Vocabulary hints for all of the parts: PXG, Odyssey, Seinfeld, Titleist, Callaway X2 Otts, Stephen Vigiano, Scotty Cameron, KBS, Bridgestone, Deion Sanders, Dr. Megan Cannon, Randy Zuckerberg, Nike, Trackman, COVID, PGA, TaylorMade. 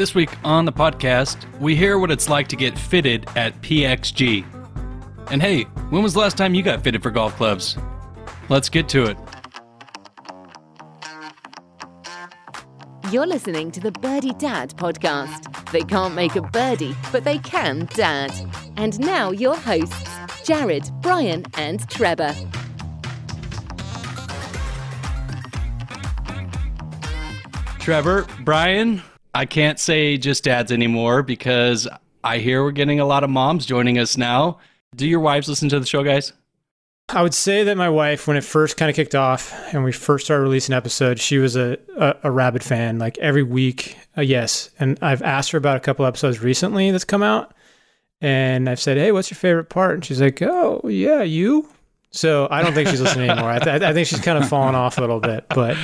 This week on the podcast, we hear what it's like to get fitted at PXG. And hey, when was the last time you got fitted for golf clubs? Let's get to it. You're listening to the Birdie Dad podcast. They can't make a birdie, but they can dad. And now your hosts, Jared, Brian, and Trevor. Trevor, Brian, I can't say just dads anymore because I hear we're getting a lot of moms joining us now. Do your wives listen to the show, guys? I would say that my wife, when it first kind of kicked off and we first started releasing episodes, she was a rabid fan, like every week, yes. And I've asked her about a couple episodes recently that's come out, and I've said, hey, what's your favorite part? And she's like, oh, yeah, you. So I don't think she's listening anymore. I think she's kind of fallen off a little bit, but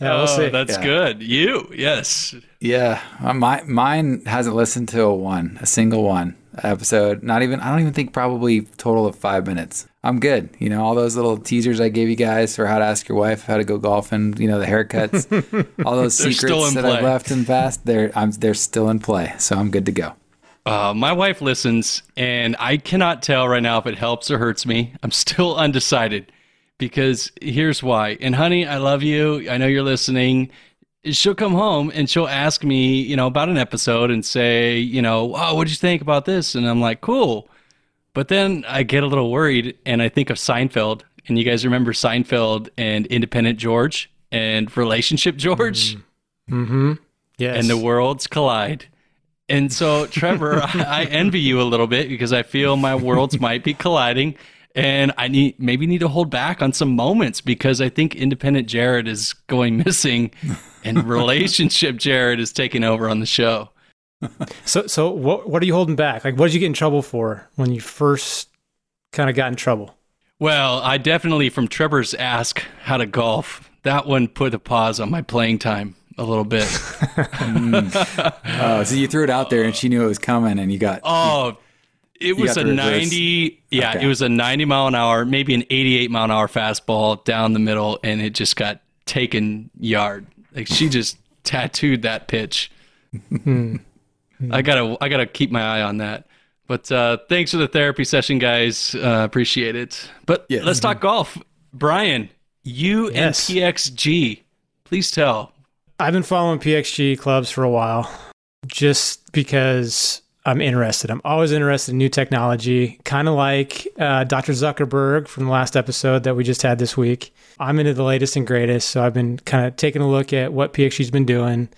we'll see. That's good. You, yes. Yeah. Mine hasn't listened to a single episode. I don't even think probably total of 5 minutes. I'm good. You know, all those little teasers I gave you guys for how to ask your wife, how to go golfing, you know, the haircuts, all those secrets that I left in past, they're still in play. So I'm good to go. My wife listens, and I cannot tell right now if it helps or hurts me. I'm still undecided because here's why. And honey, I love you. I know you're listening. She'll come home and she'll ask me, you know, about an episode and say, you know, oh, what'd you think about this? And I'm like, cool. But then I get a little worried, and I think of Seinfeld. And you guys remember Seinfeld and Independent George and Relationship George? Mm-hmm. Yes. And the worlds collide. And so, Trevor, I envy you a little bit because I feel my worlds might be colliding. And I need to hold back on some moments because I think Independent Jared is going missing and Relationship Jared is taking over on the show. So what are you holding back? Like, what did you get in trouble for when you first kind of got in trouble? Well, I definitely, from Trevor's ask how to golf, that one put a pause on my playing time a little bit. Oh, so you threw it out there and she knew it was coming and you got... Oh, it was a 90... Yeah, okay. It was a 90-mile-an-hour, maybe an 88-mile-an-hour fastball down the middle, and it just got taken yard. Like, she just tattooed that pitch. I gotta keep my eye on that. But thanks for the therapy session, guys. Appreciate it. But yes, Let's talk golf. Brian, you and PXG, please tell. I've been following PXG clubs for a while just because I'm interested. I'm always interested in new technology, kind of like Dr. Zuckerberg from the last episode that we just had this week. I'm into the latest and greatest, so I've been kind of taking a look at what PXG's been doing.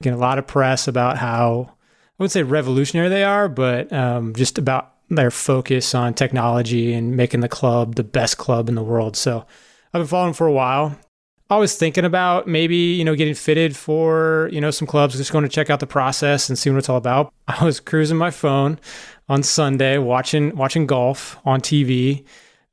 Getting a lot of press about how, I wouldn't say revolutionary they are, but just about their focus on technology and making the club the best club in the world. So I've been following for a while. I was thinking about maybe, you know, getting fitted for, you know, some clubs, just going to check out the process and see what it's all about. I was cruising my phone on Sunday, watching golf on TV.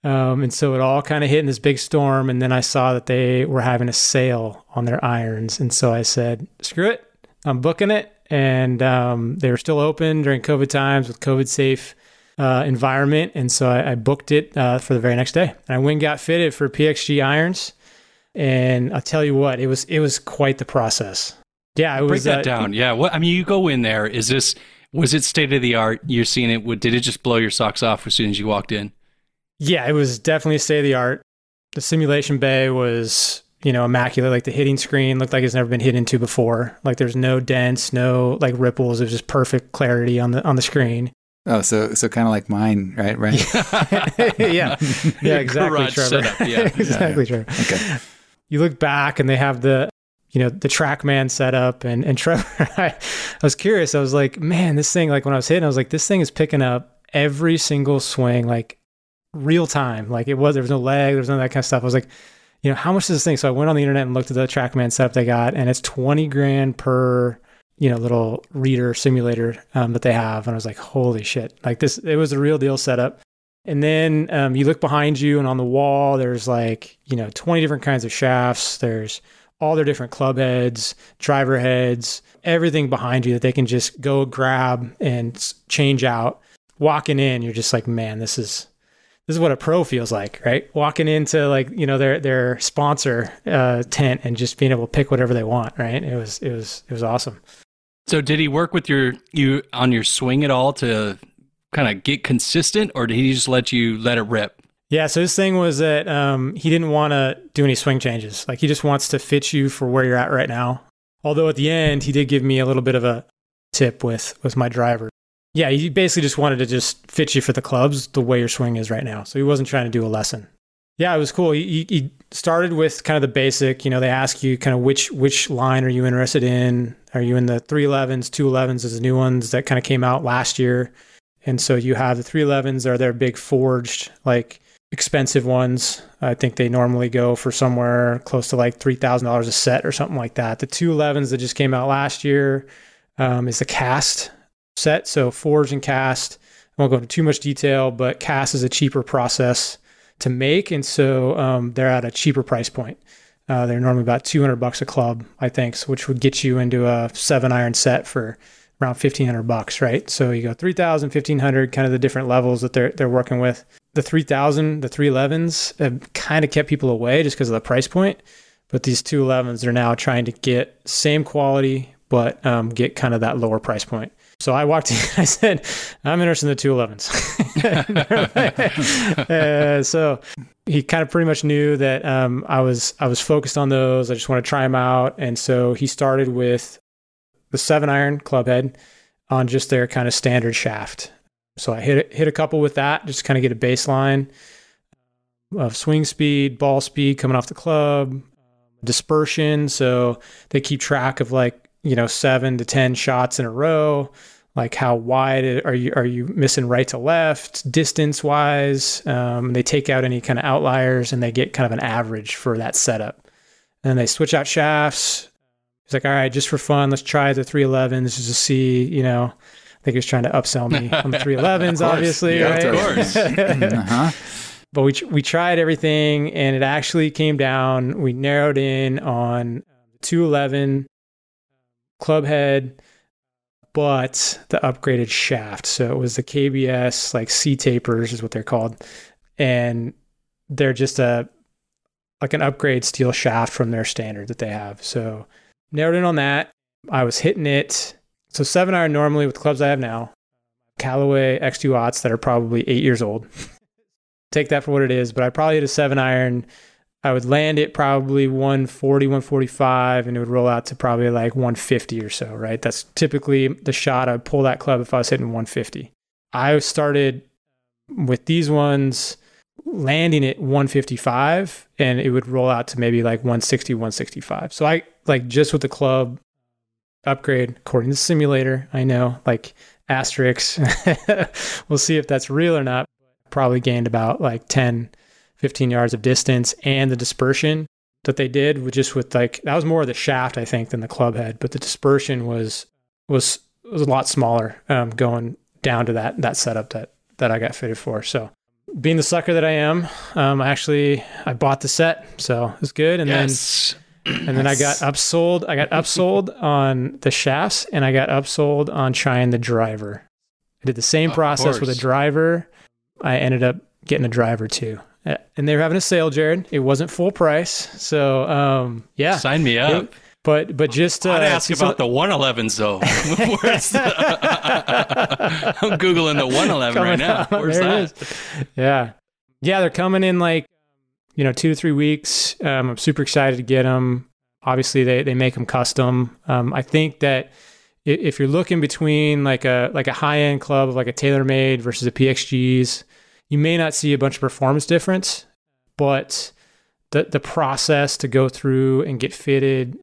And so it all kind of hit in this big storm. And then I saw that they were having a sale on their irons. And so I said, screw it, I'm booking it. And they were still open during COVID times with COVID safe environment. And so I booked it for the very next day. And I went and got fitted for PXG irons. And I'll tell you what, it was quite the process. Yeah, it was. Break that down. Yeah. What, I mean, you go in there. Was it state of the art? You're seeing it. Did it just blow your socks off as soon as you walked in? Yeah, it was definitely state of the art. The simulation bay was, you know, immaculate. Like the hitting screen looked like it's never been hit into before. Like there's no dents, no like ripples. It was just perfect clarity on the screen. Oh, so kind of like mine, right? Right? Yeah, yeah, exactly, Trevor. Yeah, exactly, Trevor. Okay. You look back and they have the, you know, the Trackman set up and Trevor, I was curious. I was like, man, this thing, like when I was hitting, I was like, this thing is picking up every single swing, like real time. Like it was, there was no lag, there was none of that kind of stuff. I was like, you know, how much is this thing? So I went on the internet and looked at the Trackman setup they got, and it's $20,000 per, you know, little reader simulator that they have. And I was like, holy shit. Like this, it was a real deal setup. And then you look behind you and on the wall, there's like, you know, 20 different kinds of shafts. There's all their different club heads, driver heads, everything behind you that they can just go grab and change out. Walking in, you're just like, man, this is what a pro feels like, right? Walking into like, you know, their sponsor tent and just being able to pick whatever they want, right? It was awesome. So did he work with you on your swing at all to kind of get consistent, or did he just let it rip? Yeah, so his thing was that he didn't want to do any swing changes. Like, he just wants to fit you for where you're at right now. Although at the end, he did give me a little bit of a tip with my driver. Yeah, he basically just wanted to just fit you for the clubs the way your swing is right now. So he wasn't trying to do a lesson. Yeah, it was cool. He started with kind of the basic, you know, they ask you kind of which line are you interested in? Are you in the 311s, 211s is the new ones that kind of came out last year. And so you have the 311s, are their big forged, like expensive ones. I think they normally go for somewhere close to like $3,000 a set or something like that. The 211s that just came out last year is the cast set. So forged and cast, I won't go into too much detail, but cast is a cheaper process to make. And so they're at a cheaper price point. They're normally about $200 a club, I think, which would get you into a 7-iron set for around $1,500, right? So you go 3,000, 1,500, kind of the different levels that they're working with. The 3,000, the 311s have kind of kept people away just because of the price point. But these 211s are now trying to get same quality, but get kind of that lower price point. So I walked in and I said, I'm interested in the 211s. So he kind of pretty much knew that I was focused on those. I just want to try them out. And so he started with the 7-iron club head on just their kind of standard shaft. So I hit a couple with that, just kind of get a baseline of swing speed, ball speed coming off the club, dispersion. So they keep track of, like, you know, 7 to 10 shots in a row. Like, how wide are you missing right to left distance wise? They take out any kind of outliers and they get kind of an average for that setup. And they switch out shafts. He's like, all right, just for fun, let's try the 311s just to see, you know, I think he was trying to upsell me on the 311s, obviously. Yeah, right? Of course. Uh-huh. But we tried everything and it actually came down. We narrowed in on 211. Club head, but the upgraded shaft. So it was the KBS, like C tapers is what they're called. And they're just an upgrade steel shaft from their standard that they have. So narrowed in on that. I was hitting it. So 7-iron normally with the clubs I have now, Callaway X2 Otts that are probably 8 years old. Take that for what it is, but I probably hit a 7-iron. I would land it probably 140, 145, and it would roll out to probably like 150 or so, right? That's typically the shot I'd pull that club if I was hitting 150. I started with these ones landing at 155, and it would roll out to maybe like 160, 165. So I, like, just with the club upgrade, according to the simulator, I know, like, asterisks, we'll see if that's real or not, probably gained about like 10, 15 yards of distance, and the dispersion that they did was just with, like, that was more of the shaft, I think, than the club head, but the dispersion was a lot smaller going down to that setup that I got fitted for. So being the sucker that I am, I bought the set, so it was good. And yes. then I got upsold on the shafts, and I got upsold on trying the driver. I did the same process with a driver. I ended up getting a driver too. And they were having a sale, Jared. It wasn't full price. So, yeah. Sign me up. But just... I'd ask about the 111s, though. Where's I'm Googling the 111 coming right now. Where's that? Yeah. Yeah, they're coming in, like, you know, 2 to 3 weeks. I'm super excited to get them. Obviously, they make them custom. I think that if you're looking between, like, a high-end club, like a TaylorMade versus a PXG's, you may not see a bunch of performance difference, but the process to go through and get fitted,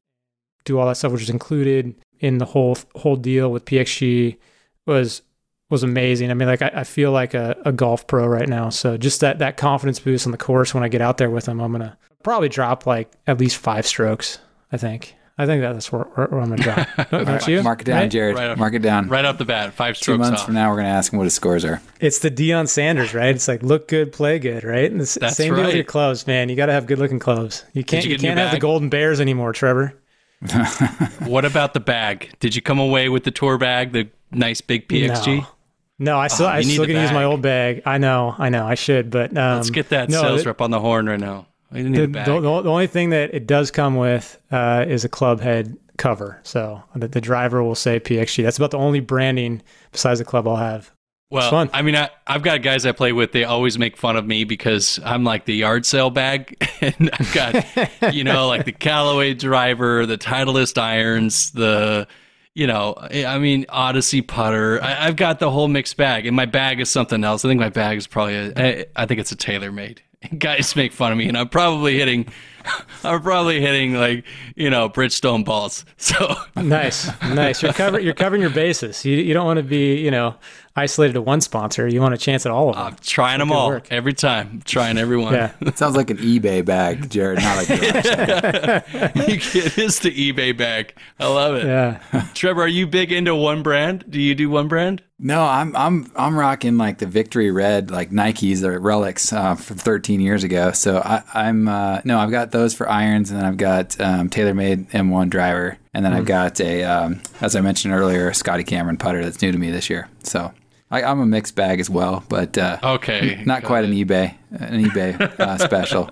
do all that stuff, which is included in the whole deal with PXG, was amazing. I mean, like, I feel like a golf pro right now. So just that confidence boost on the course when I get out there with them, I'm going to probably drop like at least 5 strokes, I think. I think that's where I'm going to drop. Aren't you? Mark it down, right? Jared. Mark it down. Right off the bat, 5 strokes 2 months off. From now, we're going to ask him what his scores are. It's the Deion Sanders, right? It's like, look good, play good, right? And the same deal with your clubs, man. You got to have good-looking clubs. You can't have the Golden Bears anymore, Trevor. What about the bag? Did you come away with the tour bag, the nice big PXG? No, I still can use my old bag. I know. I should, but... Let's get that sales rep on the horn right now. The only thing that it does come with is a club head cover. So the driver will say PXG. That's about the only branding besides the club I'll have. Well, it's fun. I mean, I've got guys I play with. They always make fun of me because I'm like the yard sale bag. And I've got, you know, like the Callaway driver, the Titleist irons, the, you know, I mean, Odyssey putter. I've got the whole mixed bag. And my bag is something else. I think my bag is probably, I think it's a TaylorMade. Guys make fun of me, and I'm probably hitting like, you know, Bridgestone balls. So nice. You're covering your bases. You don't want to be, you know, isolated to one sponsor. You want a chance at all of them. I'm trying them all every time. I'm trying everyone. Yeah, it sounds like an eBay bag, Jared. Not like it is the eBay bag. I love it. Yeah. Trevor, are you big into one brand? Do you do one brand? No, I'm rocking like the Victory Red, like Nikes or Relics from 13 years ago. So I've got those for irons, and then I've got TaylorMade M1 driver, and then I've got a as I mentioned earlier, a Scotty Cameron putter that's new to me this year. So I'm a mixed bag as well, but not quite an eBay special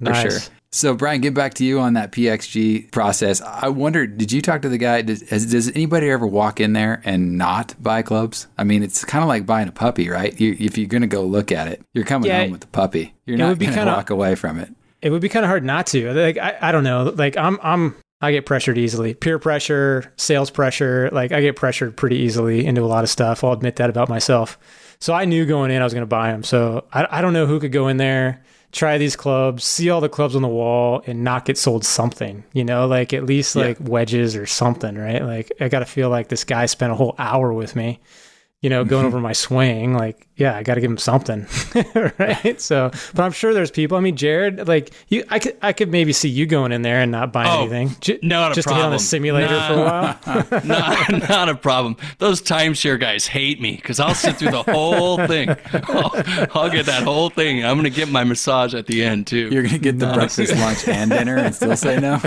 nice. For sure. So, Brian, get back to you on that PXG process. I wonder, did you talk to the guy? Does anybody ever walk in there and not buy clubs? I mean, it's kind of like buying a puppy, right? If you're going to go look at it, you're coming home with the puppy. You're not going to walk away from it. It would be kind of hard not to. Like, I don't know. Like, I get pressured easily. Peer pressure, sales pressure. Like, I get pressured pretty easily into a lot of stuff. I'll admit that about myself. So I knew going in I was going to buy them. So I don't know who could go in there, try these clubs, see all the clubs on the wall, and not get sold something, you know, like at least like wedges or something, right? Like, I got to feel like this guy spent a whole hour with me, you know, going over my swing. Like, yeah, I got to give him something, right? So, but I'm sure there's people. I mean, Jared, like you, I could maybe see you going in there and not buying anything. Not a just problem. Just to get on a simulator for a while. Not a problem. Those timeshare guys hate me because I'll sit through the whole thing. I'll get that whole thing. I'm going to get my massage at the end too. You're going to get the breakfast, lunch, and dinner and still say no?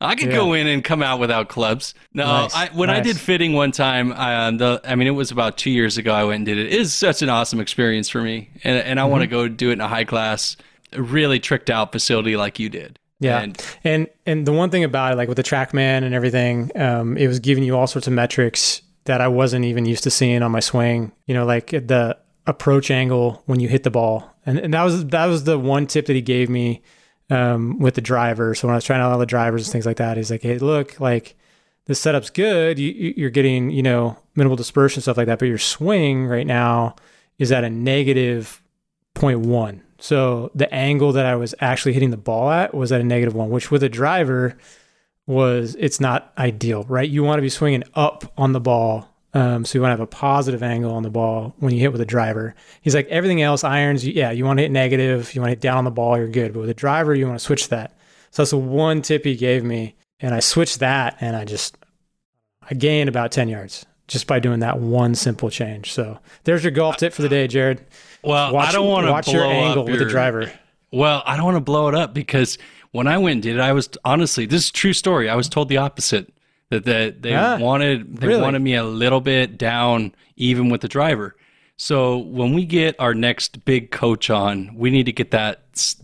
I could go in and come out without clubs. No, nice. I did fitting one time, it was about 2 years ago I went and did it. It is such an awesome experience for me. And I want to go do it in a high class, really tricked out facility like you did. Yeah. And the one thing about it, like with the Trackman and everything, it was giving you all sorts of metrics that I wasn't even used to seeing on my swing, you know, like the approach angle when you hit the ball. And that was the one tip that he gave me. With the driver. So when I was trying out all the drivers and things like that, he's like, hey, look, like this setup's good. You're getting, you know, minimal dispersion, stuff like that. But your swing right now is at a negative 0.1. So the angle that I was actually hitting the ball at was at a -1, which with a driver it's not ideal, right? You want to be swinging up on the ball. So you want to have a positive angle on the ball when you hit with a driver. He's like, everything else, irons, you want to hit negative, you want to hit down on the ball, you're good. But with a driver, you want to switch that. So that's the one tip he gave me. And I switched that, and I gained about 10 yards just by doing that one simple change. So there's your golf tip for the day, Jared. Well, I don't want to watch your angle with the driver. Well, I don't want to blow it up because when I went and did it, I was honestly, this is a true story, I was told the opposite. That they wanted me a little bit down, even with the driver. So when we get our next big coach on, we need to ask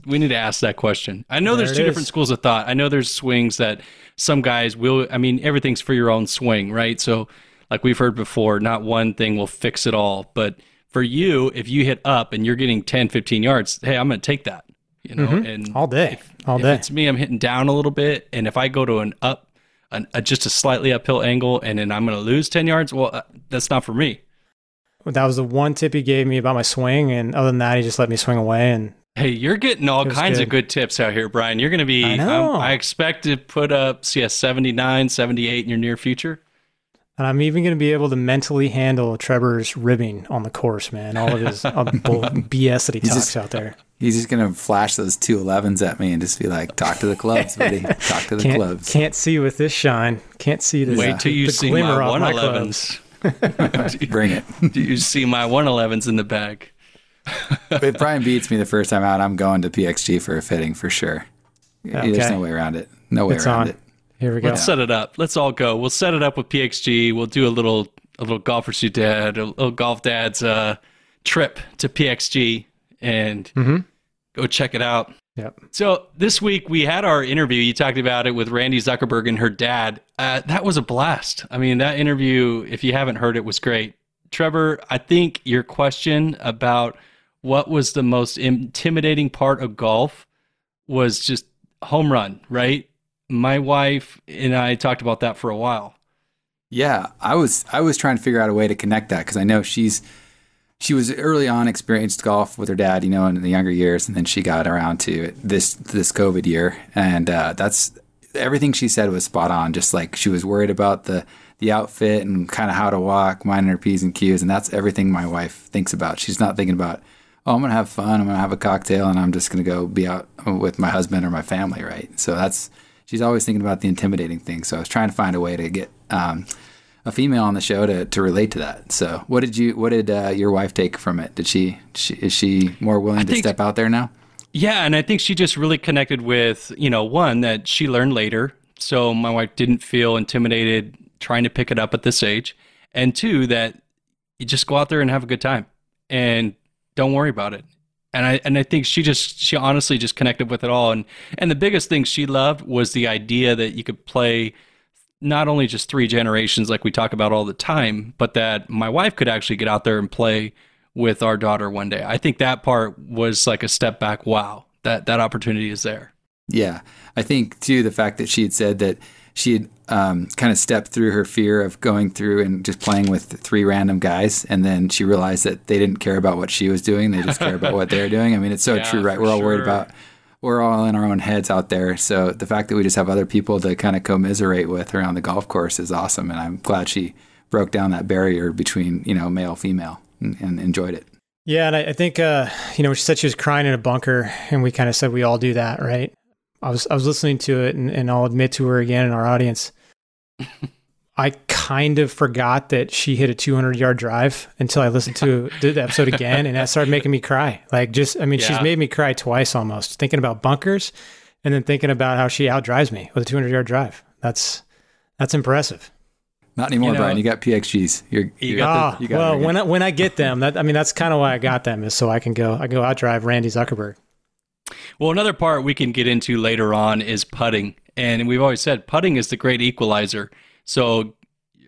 that question. I know there's two different schools of thought. I know there's swings that some guys will. I mean, everything's for your own swing, right? So, like we've heard before, not one thing will fix it all. But for you, if you hit up and you're getting 10, 15 yards, hey, I'm going to take that. You know, and all day. If it's me, I'm hitting down a little bit, and if I go to an up. Just a slightly uphill angle, and then I'm going to lose 10 yards? Well, that's not for me. Well, that was the one tip he gave me about my swing, and other than that, he just let me swing away. And hey, you're getting all kinds of good tips out here, Brian. You're going to be, I expect to put up 79, 78 in your near future. And I'm even going to be able to mentally handle Trevor's ribbing on the course, man. All of his BS that he talks out there. He's just going to flash those 2 11s at me and just be like, talk to the clubs, buddy. Talk to the clubs. Can't see with this shine. Can't see this. Wait till you see my 111s. Bring it. Do you see my 111s in the bag? If Brian beats me the first time out, I'm going to PXG for a fitting for sure. Okay. There's no way around it. Here we go. Let's set it up. Let's all go. We'll set it up with PXG. We'll do a little golfers who dad, a little golf dad's trip to PXG and go check it out. Yep. So this week we had our interview. You talked about it with Randy Zuckerberg and her dad. That was a blast. I mean, that interview, if you haven't heard it, was great. Trevor, I think your question about what was the most intimidating part of golf was just home run, right? My wife and I talked about that for a while. Yeah, I was trying to figure out a way to connect that, because I know she was early on experienced golf with her dad, you know, in the younger years, and then she got around to it this COVID year, and that's everything she said was spot on. Just like she was worried about the outfit and kind of how to walk, minding her P's and Q's, and that's everything my wife thinks about. She's not thinking about, oh, I'm gonna have fun, I'm gonna have a cocktail, and I'm just gonna go be out with my husband or my family, right? So that's, she's always thinking about the intimidating thing. So I was trying to find a way to get a female on the show to relate to that. So what did your wife take from it? Is she more willing to step out there now? Yeah. And I think she just really connected with, you know, one that she learned later. So my wife didn't feel intimidated trying to pick it up at this age. And two, that you just go out there and have a good time and don't worry about it. And I think she honestly just connected with it all. And the biggest thing she loved was the idea that you could play not only just three generations like we talk about all the time, but that my wife could actually get out there and play with our daughter one day. I think that part was like a step back. Wow, that opportunity is there. Yeah. I think too, the fact that she had said that she had kind of stepped through her fear of going through and just playing with three random guys. And then she realized that they didn't care about what she was doing. They just care about what they're doing. I mean, it's so true, right? We're all worried about, we're all in our own heads out there. So the fact that we just have other people to kind of commiserate with around the golf course is awesome. And I'm glad she broke down that barrier between, you know, male, female and enjoyed it. Yeah. And I think, you know, she said she was crying in a bunker, and we kind of said, we all do that, right? I was listening to it, and I'll admit to her again in our audience, I kind of forgot that she hit a 200-yard drive until I listened to the episode again, and that started making me cry. Like, just, I mean, yeah. She's made me cry twice almost, thinking about bunkers and then thinking about how she outdrives me with a 200-yard drive. That's impressive. Not anymore, you know, Brian. You got PXGs. When I get them, that's kind of why I got them, is so I can go outdrive Randy Zuckerberg. Well, another part we can get into later on is putting. And we've always said putting is the great equalizer. So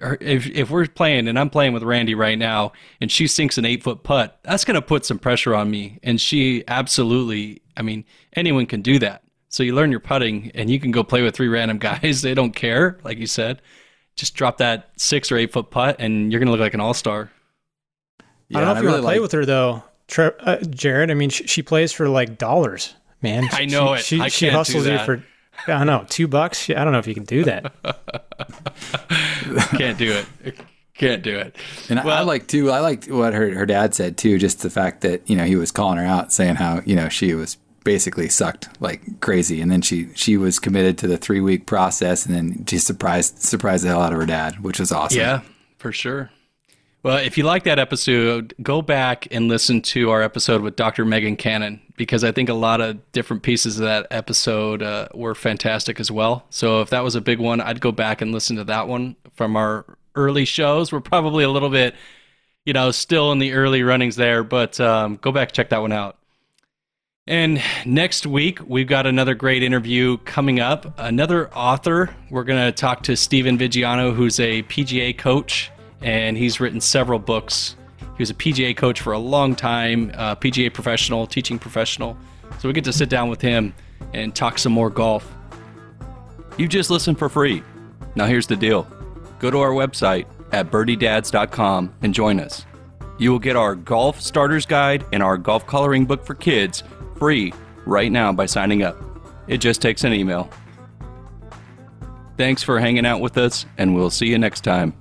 if we're playing, and I'm playing with Randy right now, and she sinks an 8-foot putt, that's going to put some pressure on me. And she absolutely, I mean, anyone can do that. So you learn your putting, and you can go play with three random guys. They don't care, like you said. Just drop that 6 or 8-foot putt, and you're going to look like an all-star. Yeah, I don't know if you really want to play with her, though. Jared, I mean, she plays for like dollars, man. I know it. She hustles you for, I don't know, $2. I don't know if you can do that. Can't do it. And well, I liked what her dad said too. Just the fact that, you know, he was calling her out, saying how, you know, she was basically sucked like crazy, and then she was committed to the 3-week process, and then she surprised the hell out of her dad, which was awesome. Yeah, for sure. Well, if you like that episode, go back and listen to our episode with Dr. Megan Cannon, because I think a lot of different pieces of that episode were fantastic as well. So if that was a big one, I'd go back and listen to that one from our early shows. We're probably a little bit, you know, still in the early runnings there, but go back, check that one out. And next week, we've got another great interview coming up. Another author. We're going to talk to Stephen Vigiano, who's a PGA coach. And he's written several books. He was a PGA coach for a long time, PGA professional, teaching professional. So we get to sit down with him and talk some more golf. You just listened for free. Now here's the deal. Go to our website at birdiedads.com and join us. You will get our Golf Starter's Guide and our Golf Coloring Book for Kids free right now by signing up. It just takes an email. Thanks for hanging out with us, and we'll see you next time.